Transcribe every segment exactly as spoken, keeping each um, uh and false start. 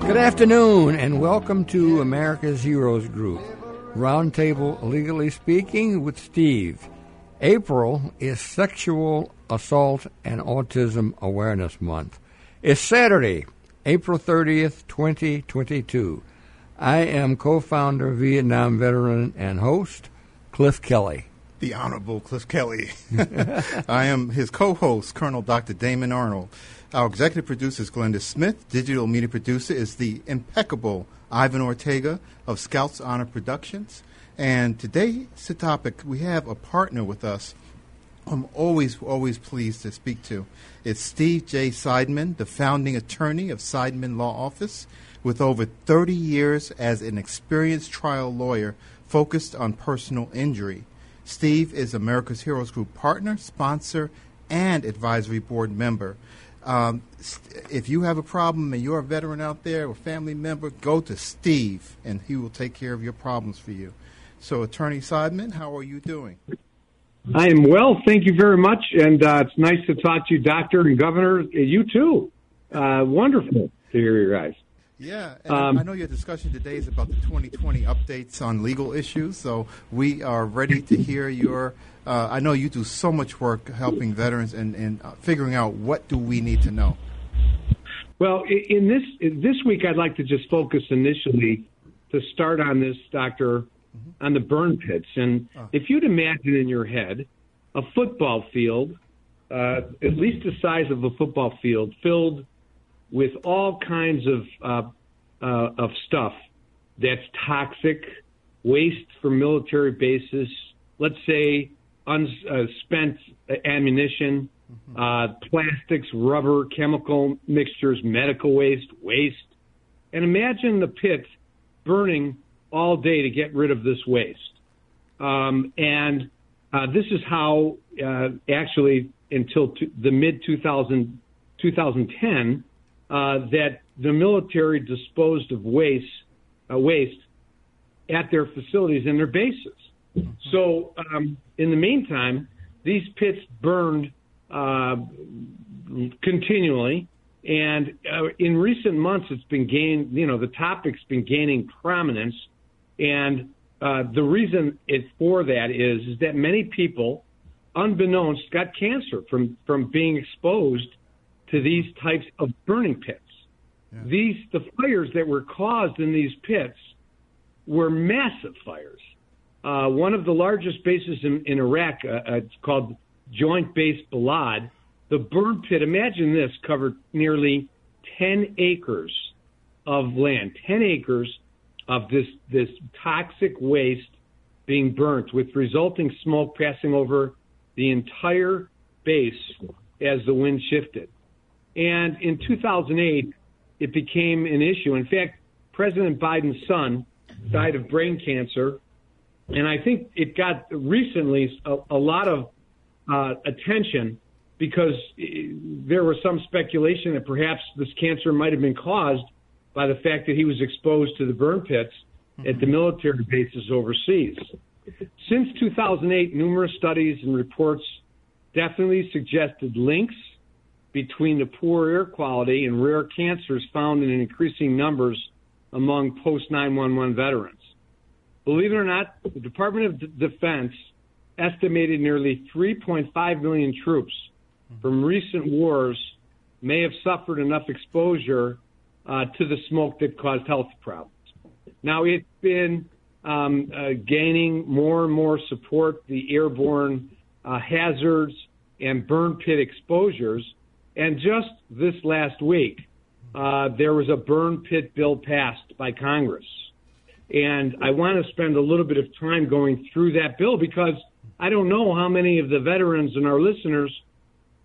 Good afternoon and welcome to America's Heroes Group, Roundtable Legally Speaking with Steve. April is Sexual Assault and Autism Awareness Month. It's Saturday, April thirtieth, twenty twenty-two. I am co-founder, Vietnam veteran, and host, Cliff Kelly. The Honorable Cliff Kelly. I am his co-host, Colonel Doctor Damon Arnold. Our executive producer is Glenda Smith. Digital media producer is the impeccable Ivan Ortega of Scouts Honor Productions. And today's topic, we have a partner with us I'm always, always pleased to speak to. It's Steven J. Seidman, the founding attorney of Seidman Law Office, with over thirty years as an experienced trial lawyer focused on personal injury. Steve is America's Heroes Group partner, sponsor, and advisory board member. Um, if you have a problem and you're a veteran out there or family member, go to Steve, and he will take care of your problems for you. So, Attorney Seidman, how are you doing? I am well. Thank you very much, and uh, it's nice to talk to you, Doctor and Governor. You, too. Uh, wonderful to hear you guys. Yeah, and um, I know your discussion today is about the twenty twenty updates on legal issues, so we are ready to hear your uh, – I know you do so much work helping veterans and, and uh, figuring out what do we need to know. Well, in this in this week, I'd like to just focus initially to start on this, Doctor, mm-hmm. on the burn pits. And uh. if you'd imagine in your head a football field, uh, at least the size of a football field, filled – with all kinds of uh, uh, of stuff that's toxic, waste from military bases, let's say uns- uh, spent ammunition, mm-hmm. uh, plastics, rubber, chemical mixtures, medical waste, waste. And imagine the pit burning all day to get rid of this waste. Um, and uh, this is how, uh, actually, until t- the mid two thousand, twenty ten, Uh, that the military disposed of waste uh, waste at their facilities and their bases. Mm-hmm. So um, in the meantime, these pits burned uh, continually, and uh, in recent months, it's been gained. You know, the topic's been gaining prominence, and uh, the reason it for that is is that many people, unbeknownst, got cancer from from being exposed to these types of burning pits. Yeah. These, the fires that were caused in these pits were massive fires. Uh, one of the largest bases in, in Iraq, uh, uh, it's called Joint Base Balad, the burn pit, imagine this, covered nearly ten acres of land, ten acres of this, this toxic waste being burnt, with resulting smoke passing over the entire base as the wind shifted. And in two thousand eight, it became an issue. In fact, President Biden's son died of brain cancer. And I think it got recently a, a lot of uh, attention because there was some speculation that perhaps this cancer might have been caused by the fact that he was exposed to the burn pits at the military bases overseas. Since two thousand eight, numerous studies and reports definitely suggested links between the poor air quality and rare cancers found in increasing numbers among post nine one one veterans. Believe it or not, the Department of D- Defense estimated nearly three point five million troops from recent wars may have suffered enough exposure uh, to the smoke that caused health problems. Now, it's been um, uh, gaining more and more support, the airborne uh, hazards and burn pit exposures. And just this last week, uh, there was a burn pit bill passed by Congress. And I want to spend a little bit of time going through that bill, because I don't know how many of the veterans and our listeners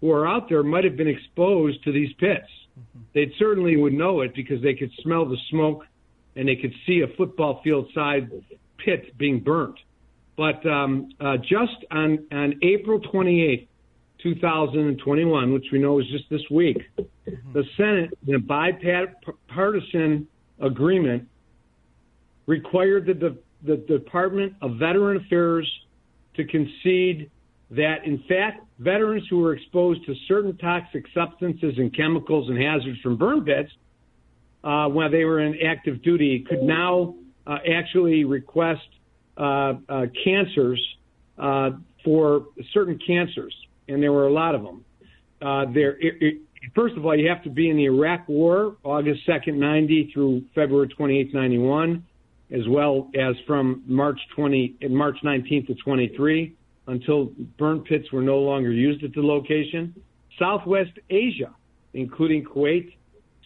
who are out there might have been exposed to these pits. Mm-hmm. They certainly would know it because they could smell the smoke and they could see a football field side pit being burnt. But um, uh, just on, on April twenty-eighth, two thousand twenty-one, which we know is just this week, mm-hmm. the Senate, in a bipartisan agreement, required the, the, the Department of Veteran Affairs to concede that, in fact, veterans who were exposed to certain toxic substances and chemicals and hazards from burn pits uh, while they were in active duty could now uh, actually request uh, uh, cancers uh, for certain cancers, and there were a lot of them. Uh, there, it, it, first of all, you have to be in the Iraq War, August second, ninety through February twenty-eighth, ninety-one, as well as from March nineteenth to twenty-three, until burn pits were no longer used at the location. Southwest Asia, including Kuwait,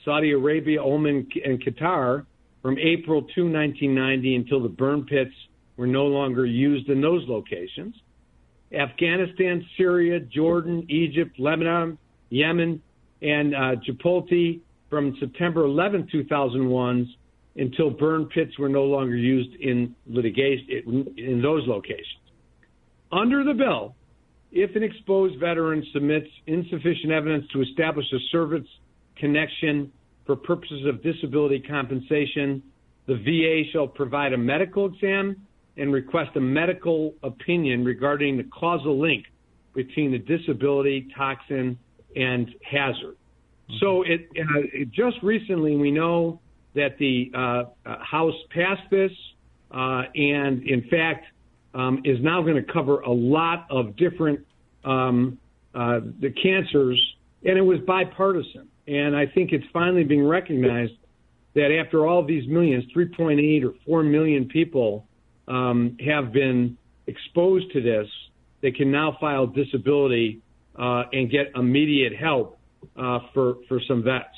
Saudi Arabia, Oman, and Qatar, from April second, nineteen ninety until the burn pits were no longer used in those locations. Afghanistan, Syria, Jordan, Egypt, Lebanon, Yemen, and uh, Djibouti from September eleventh, two thousand one until burn pits were no longer used in litigation in those locations. Under the bill, if an exposed veteran submits insufficient evidence to establish a service connection for purposes of disability compensation, the V A shall provide a medical exam and request a medical opinion regarding the causal link between the disability, toxin, and hazard. Mm-hmm. So it, uh, it just recently we know that the uh, House passed this uh, and, in fact, Um, is now going to cover a lot of different um, uh, the cancers, and it was bipartisan. And I think it's finally being recognized that after all these millions, three point eight or four million people um, have been exposed to this, they can now file disability uh, and get immediate help uh, for, for some vets.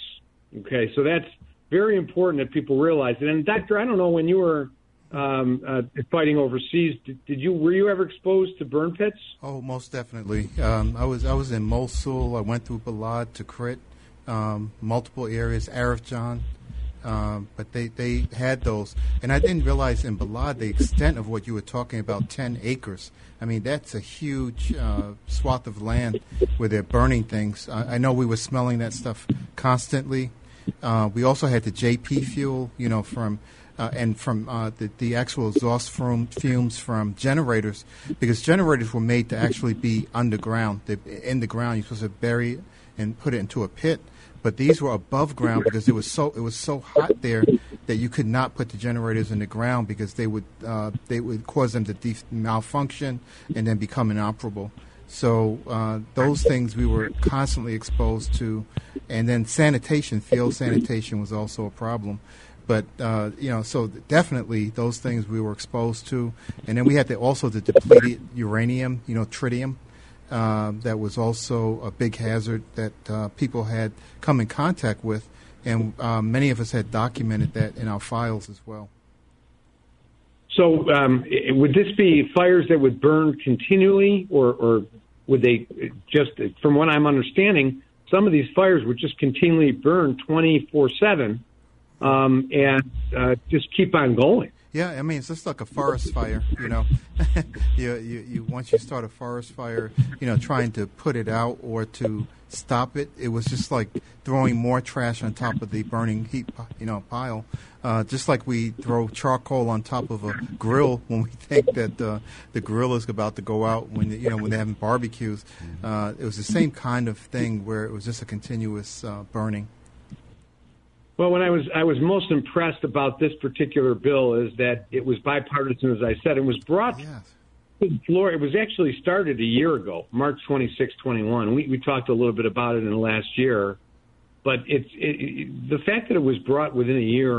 Okay, so that's very important that people realize it. And, Doctor, I don't know when you were Um, uh, fighting overseas, did, did you were you ever exposed to burn pits? Oh, most definitely. Um, I was I was in Mosul. I went through Balad, Tikrit, um, multiple areas, Arifjan, um, but they, they had those, and I didn't realize in Balad the extent of what you were talking about. Ten acres. I mean, that's a huge uh, swath of land where they're burning things. I, I know we were smelling that stuff constantly. Uh, we also had the J P fuel, you know, from. Uh, and from uh, the, the actual exhaust fumes from generators, because generators were made to actually be underground. They're in the ground, you're supposed to bury it and put it into a pit. But these were above ground because it was so it was so hot there that you could not put the generators in the ground because they would uh, they would cause them to de- malfunction and then become inoperable. So uh, those things we were constantly exposed to, and then sanitation, field sanitation was also a problem. But, uh, you know, so definitely those things we were exposed to. And then we had the, also the depleted uranium, you know, tritium. Uh, that was also a big hazard that uh, people had come in contact with. And uh, many of us had documented that in our files as well. So um, would this be fires that would burn continually, or, or would they just, from what I'm understanding, some of these fires would just continually burn twenty-four seven. Um, and uh, just keep on going. Yeah, I mean, it's just like a forest fire, you know. you, you, you once you start a forest fire, you know, trying to put it out or to stop it, it was just like throwing more trash on top of the burning heap, you know, pile. Uh, just like we throw charcoal on top of a grill when we think that uh, the grill is about to go out when, you know, when they're having barbecues. Uh, it was the same kind of thing where it was just a continuous uh, burning. Well, when I was I was most impressed about this particular bill is that it was bipartisan, as I said. It was brought yes. to the floor. It was actually started a year ago, March twenty-sixth, twenty-one. We, we talked a little bit about it in the last year. But it's it, it, the fact that it was brought within a year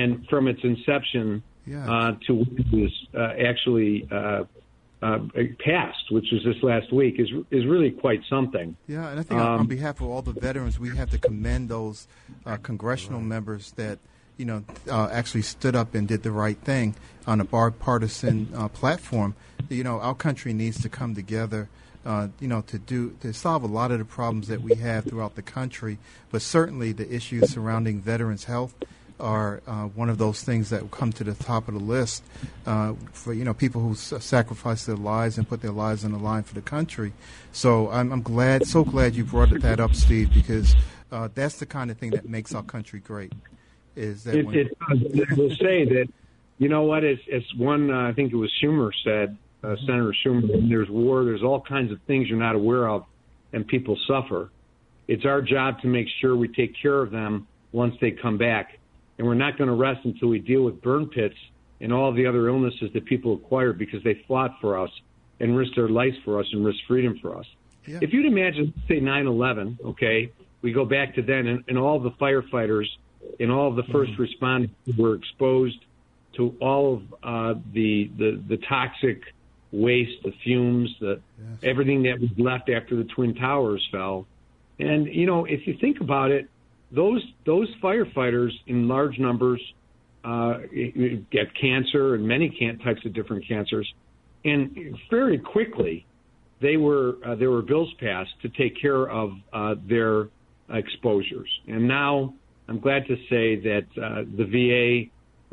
and from its inception yeah. uh, to when it was uh, actually uh, uh, passed, which was this last week, is is really quite something. Yeah, and I think um, on, on behalf of all the veterans, we have to commend those uh, congressional right. members that, you know, uh, actually stood up and did the right thing on a bipartisan uh, platform. You know, our country needs to come together, uh, you know, to do to solve a lot of the problems that we have throughout the country. But certainly the issues surrounding veterans' health are uh, one of those things that will come to the top of the list uh, for, you know, people who s- sacrifice their lives and put their lives on the line for the country. So I'm, I'm glad, so glad you brought that up, Steve, because uh, that's the kind of thing that makes our country great. Is that it, when- it, I will say that, you know what, it's, it's one, uh, I think it was Schumer said, uh, Senator Schumer, there's war, there's all kinds of things you're not aware of, and people suffer. It's our job to make sure we take care of them once they come back. And we're not going to rest until we deal with burn pits and all the other illnesses that people acquire because they fought for us and risked their lives for us and risked freedom for us. Yeah. If you'd imagine, say, nine eleven, okay, we go back to then, and, and all the firefighters and all of the first mm-hmm. responders were exposed to all of uh, the, the the toxic waste, the fumes, the yes. everything that was left after the Twin Towers fell. And, you know, if you think about it, Those those firefighters in large numbers uh, get cancer and many can- types of different cancers, and very quickly they were uh, there were bills passed to take care of uh, their exposures. And now I'm glad to say that uh, the V A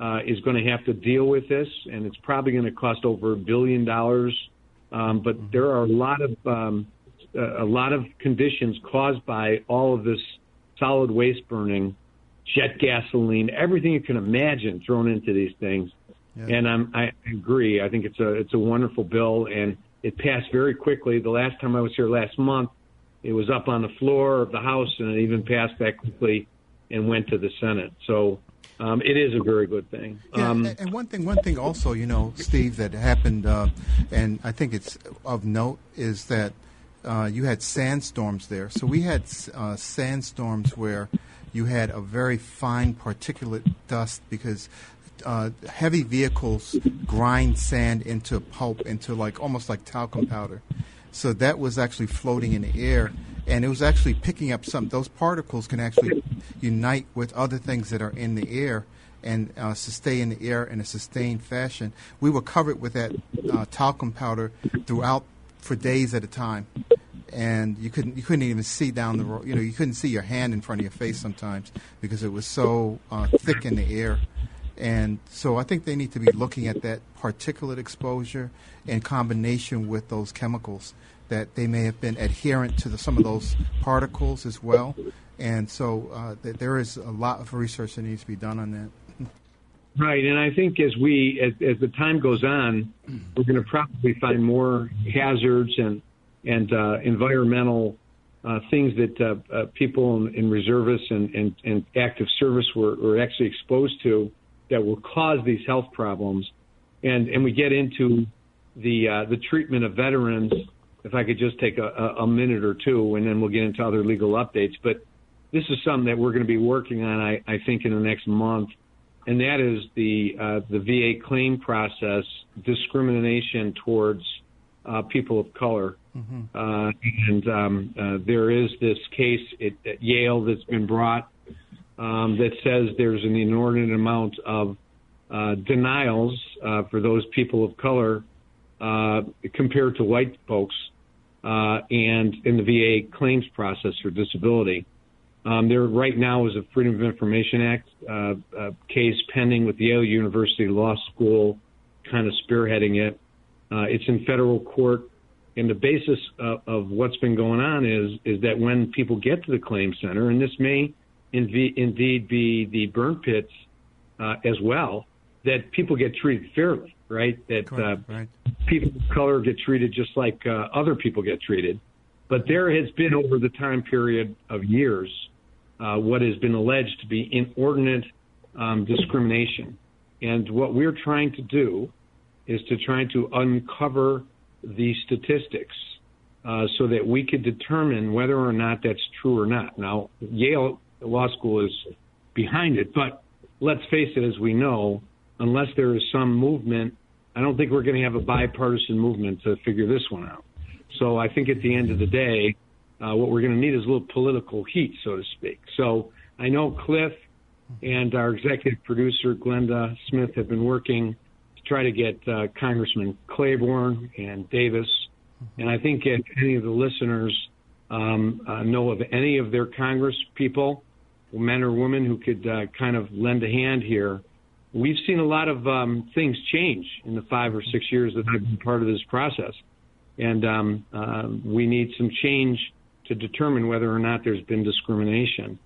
uh, is going to have to deal with this, and it's probably going to cost over a billion dollars. Um, but there are a lot of um, a lot of conditions caused by all of this. Solid waste burning, jet gasoline, everything you can imagine thrown into these things. Yeah. And I'm, I agree. I think it's a it's a wonderful bill, and it passed very quickly. The last time I was here last month, it was up on the floor of the House, and it even passed that quickly and went to the Senate. So um, it is a very good thing. Yeah, um, and one thing, one thing also, you know, Steve, that happened, uh, and I think it's of note, is that Uh, you had sandstorms there. So we had uh, sandstorms where you had a very fine particulate dust because uh, heavy vehicles grind sand into pulp, into like almost like talcum powder. So that was actually floating in the air, and it was actually picking up some. Those particles can actually unite with other things that are in the air and uh, stay in the air in a sustained fashion. We were covered with that uh, talcum powder throughout for days at a time, and you couldn't you couldn't even see down the road. You know, you couldn't see your hand in front of your face sometimes because it was so uh, thick in the air. And so I think they need to be looking at that particulate exposure in combination with those chemicals that they may have been adherent to the, some of those particles as well. And so uh, th- there is a lot of research that needs to be done on that. Right, and I think as we as, as the time goes on, we're going to probably find more hazards and and uh, environmental uh, things that uh, uh, people and, and reservists and, and, and active service were, were actually exposed to that will cause these health problems. And and we get into the uh, the treatment of veterans. If I could just take a, a minute or two, and then we'll get into other legal updates. But this is something that we're going to be working on, I, I think, in the next month. And that is the uh, the V A claim process, discrimination towards uh, people of color. Mm-hmm. Uh, and um, uh, there is this case at, at Yale that's been brought um, that says there's an inordinate amount of uh, denials uh, for those people of color uh, compared to white folks uh, and in the V A claims process for disability. Um, there right now is a Freedom of Information Act uh, uh, case pending with Yale University Law School kind of spearheading it. Uh, it's in federal court, and the basis of, of what's been going on is is that when people get to the claim center, and this may inv- indeed be the burn pits uh, as well, that people get treated fairly, right? That Correct, uh, right. people of color get treated just like uh, other people get treated. But there has been over the time period of years Uh, what has been alleged to be inordinate um, discrimination. And what we're trying to do is to try to uncover the statistics uh, so that we could determine whether or not that's true or not. Now, Yale Law School is behind it, but let's face it, as we know, unless there is some movement I don't think we're going to have a bipartisan movement to figure this one out. So I think at the end of the day, uh, what we're going to need is a little political heat, so to speak. So I know Cliff and our executive producer, Glenda Smith, have been working to try to get uh, Congressman Claiborne and Davis. And I think if any of the listeners um, uh, know of any of their Congress people, men or women who could uh, kind of lend a hand here, we've seen a lot of um, things change in the five or six years that I've been part of this process. And um, uh, we need some change to determine whether or not there's been discrimination.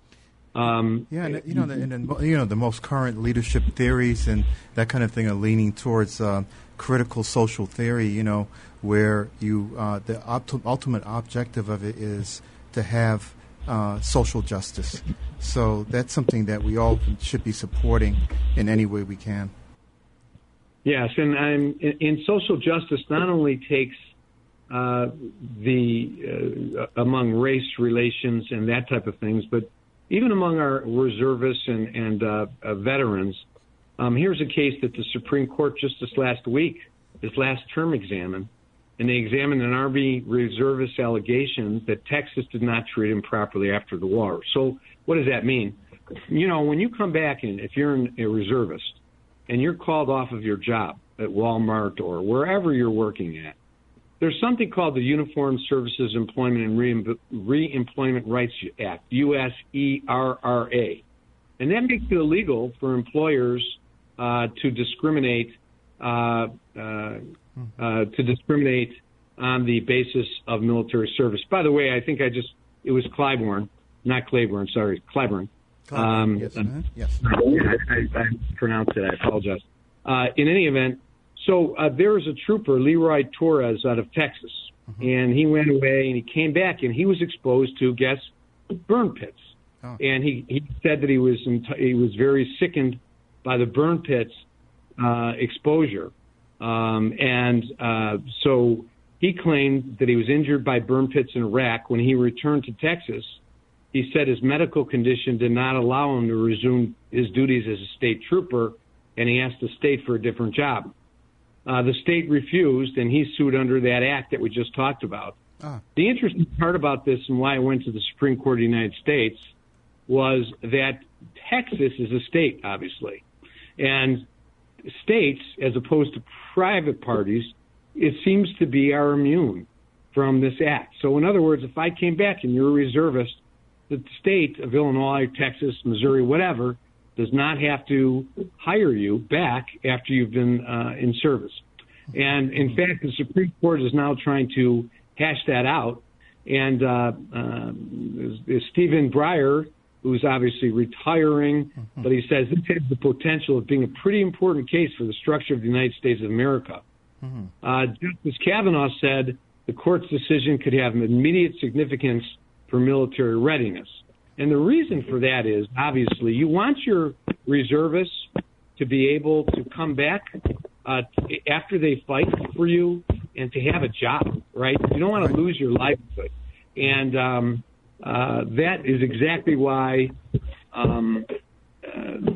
Um, yeah, and, you know, the, and, and, you know, the most current leadership theories and that kind of thing are leaning towards uh, critical social theory, you know, where you uh, the opt- ultimate objective of it is to have uh, social justice. So that's something that we all should be supporting in any way we can. Yes, and I'm, in social justice not only takes uh, the uh, among race relations and that type of things, but even among our reservists and, and uh, uh, veterans. Um, here's a case that the Supreme Court just this last week, this last term examined, and they examined an Army reservist allegation that Texas did not treat him properly after the war. So what does that mean? You know, when you come back and if you're an, a reservist and you're called off of your job at Walmart or wherever you're working at, there's something called the Uniformed Services Employment and Re- Reemployment Rights Act, U S E R R A. And that makes it illegal for employers uh, to discriminate uh, uh, uh, to discriminate on the basis of military service. By the way, I think I just – it was Claiborne, not Claiborne, sorry, Claiborne. Claiborne, um, yes. Uh, yes. I, I pronounced it. I apologize. Uh, in any event, So uh, there was a trooper, Leroy Torres, out of Texas, mm-hmm. and he went away and he came back and he was exposed to, guess, burn pits. Oh. And he, he said that he was in t- he was very sickened by the burn pits uh, exposure. Um, and uh, so he claimed that he was injured by burn pits in Iraq. When he returned to Texas, he said his medical condition did not allow him to resume his duties as a state trooper, and he asked the state for a different job. Uh, the state refused, and he sued under that act that we just talked about. Ah. The interesting part about this and why I went to the Supreme Court of the United States was that Texas is a state, obviously. And states, as opposed to private parties, it seems to be are immune from this act. So in other words, if I came back and you're a reservist, the state of Illinois, Texas, Missouri, whatever, does not have to hire you back after you've been uh, in service. And, in fact, the Supreme Court is now trying to hash that out. And uh, uh, Stephen Breyer, who's obviously retiring, mm-hmm. but he says this has the potential of being a pretty important case for the structure of the United States of America. Mm-hmm. Uh, Justice Kavanaugh said the court's decision could have immediate significance for military readiness. And the reason for that is, obviously, you want your reservists to be able to come back uh, t- after they fight for you and to have a job, right? You don't want to lose your livelihood. And um, uh, that is exactly why um, uh,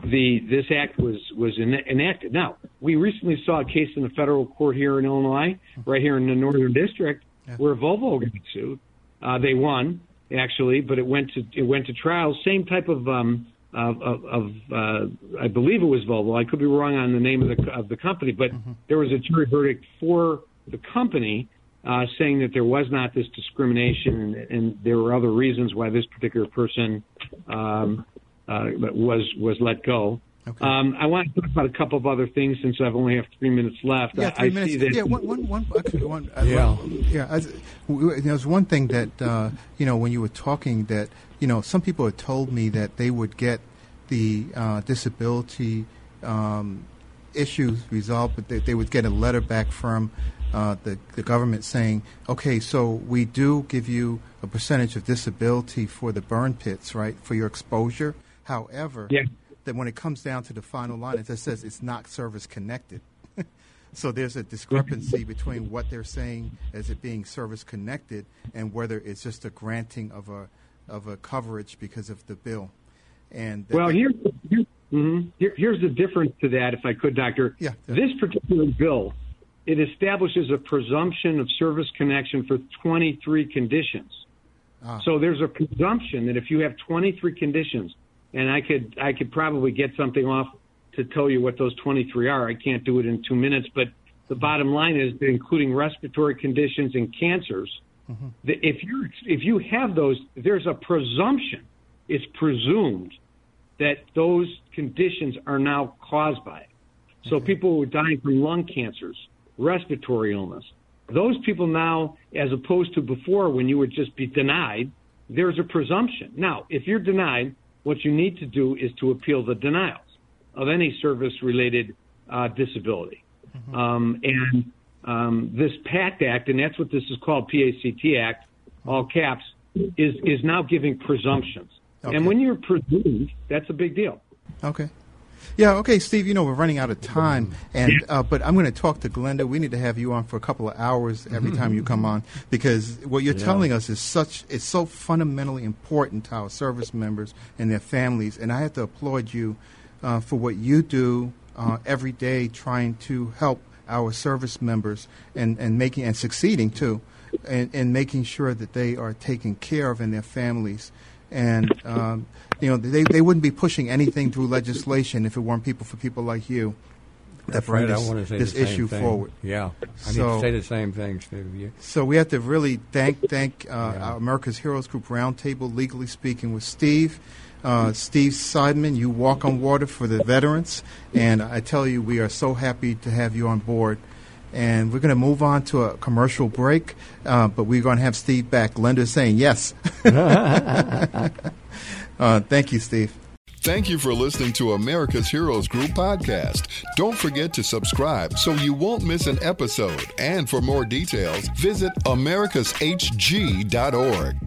the this act was, was en- enacted. Now, we recently saw a case in the federal court here in Illinois, right here in the Northern District, yeah. where Volvo got sued. Uh, they won. Actually, but it went to it went to trial. Same type of um, of, of, of uh, I believe it was Volvo. I could be wrong on the name of the of the company, but mm-hmm. there was a jury verdict for the company uh, saying that there was not this discrimination, and, and there were other reasons why this particular person um, uh, was was let go. Okay. Um, I want to talk about a couple of other things since I've only have three minutes left. Yeah, three I minutes. See that yeah, one, one, one, actually one. Yeah, well, yeah. I, there's one thing that uh, you know when you were talking that you know some people had told me that they would get the uh, disability um, issues resolved, but they, they would get a letter back from uh, the the government saying, okay, so we do give you a percentage of disability for the burn pits, right, for your exposure. However, yeah. that when it comes down to the final line, it just says it's not service-connected. So there's a discrepancy between what they're saying as it being service-connected and whether it's just a granting of a of a coverage because of the bill. And Well, here, here, mm-hmm. here, here's the difference to that, if I could, Doctor. Yeah. This particular bill it establishes a presumption of service connection for twenty-three conditions. Ah. So there's a presumption that if you have twenty-three conditions, and I could I could probably get something off to tell you what those twenty-three are. I can't do it in two minutes, but the bottom line is that including respiratory conditions and cancers, mm-hmm. the, if you if you have those, there's a presumption. It's presumed that those conditions are now caused by it. So okay. people who are dying from lung cancers, respiratory illness, those people now, as opposed to before when you would just be denied, there's a presumption. Now, if you're denied, what you need to do is to appeal the denials of any service-related uh, disability. Mm-hmm. Um, and um, this PACT Act, and that's what this is called, PACT Act, all caps, is, is now giving presumptions. Okay. And when you're presumed, that's a big deal. Okay. Yeah, okay, Steve, you know, we're running out of time, and uh, but I'm going to talk to Glenda. We need to have you on for a couple of hours every time you come on, because what you're yeah. telling us is such it's so fundamentally important to our service members and their families, and I have to applaud you uh, for what you do uh, every day trying to help our service members and, and making and succeeding, too, and, and making sure that they are taken care of and their families. And, um, you know, they, they wouldn't be pushing anything through legislation if it weren't people for people like you that bring this, I want to say this the same issue thing. forward. Yeah. I so, need to say the same thing, Steve. Yeah. So we have to really thank thank uh, yeah. our America's Heroes Group Roundtable, Legally Speaking with Steve. Uh, Steve Seidman, you walk on water for the veterans. And I tell you, we are so happy to have you on board. And we're going to move on to a commercial break, uh, but we're going to have Steve back. Linda's saying yes. uh, thank you, Steve. Thank you for listening to America's Heroes Group podcast. Don't forget to subscribe so you won't miss an episode. And for more details, visit americas h g dot org.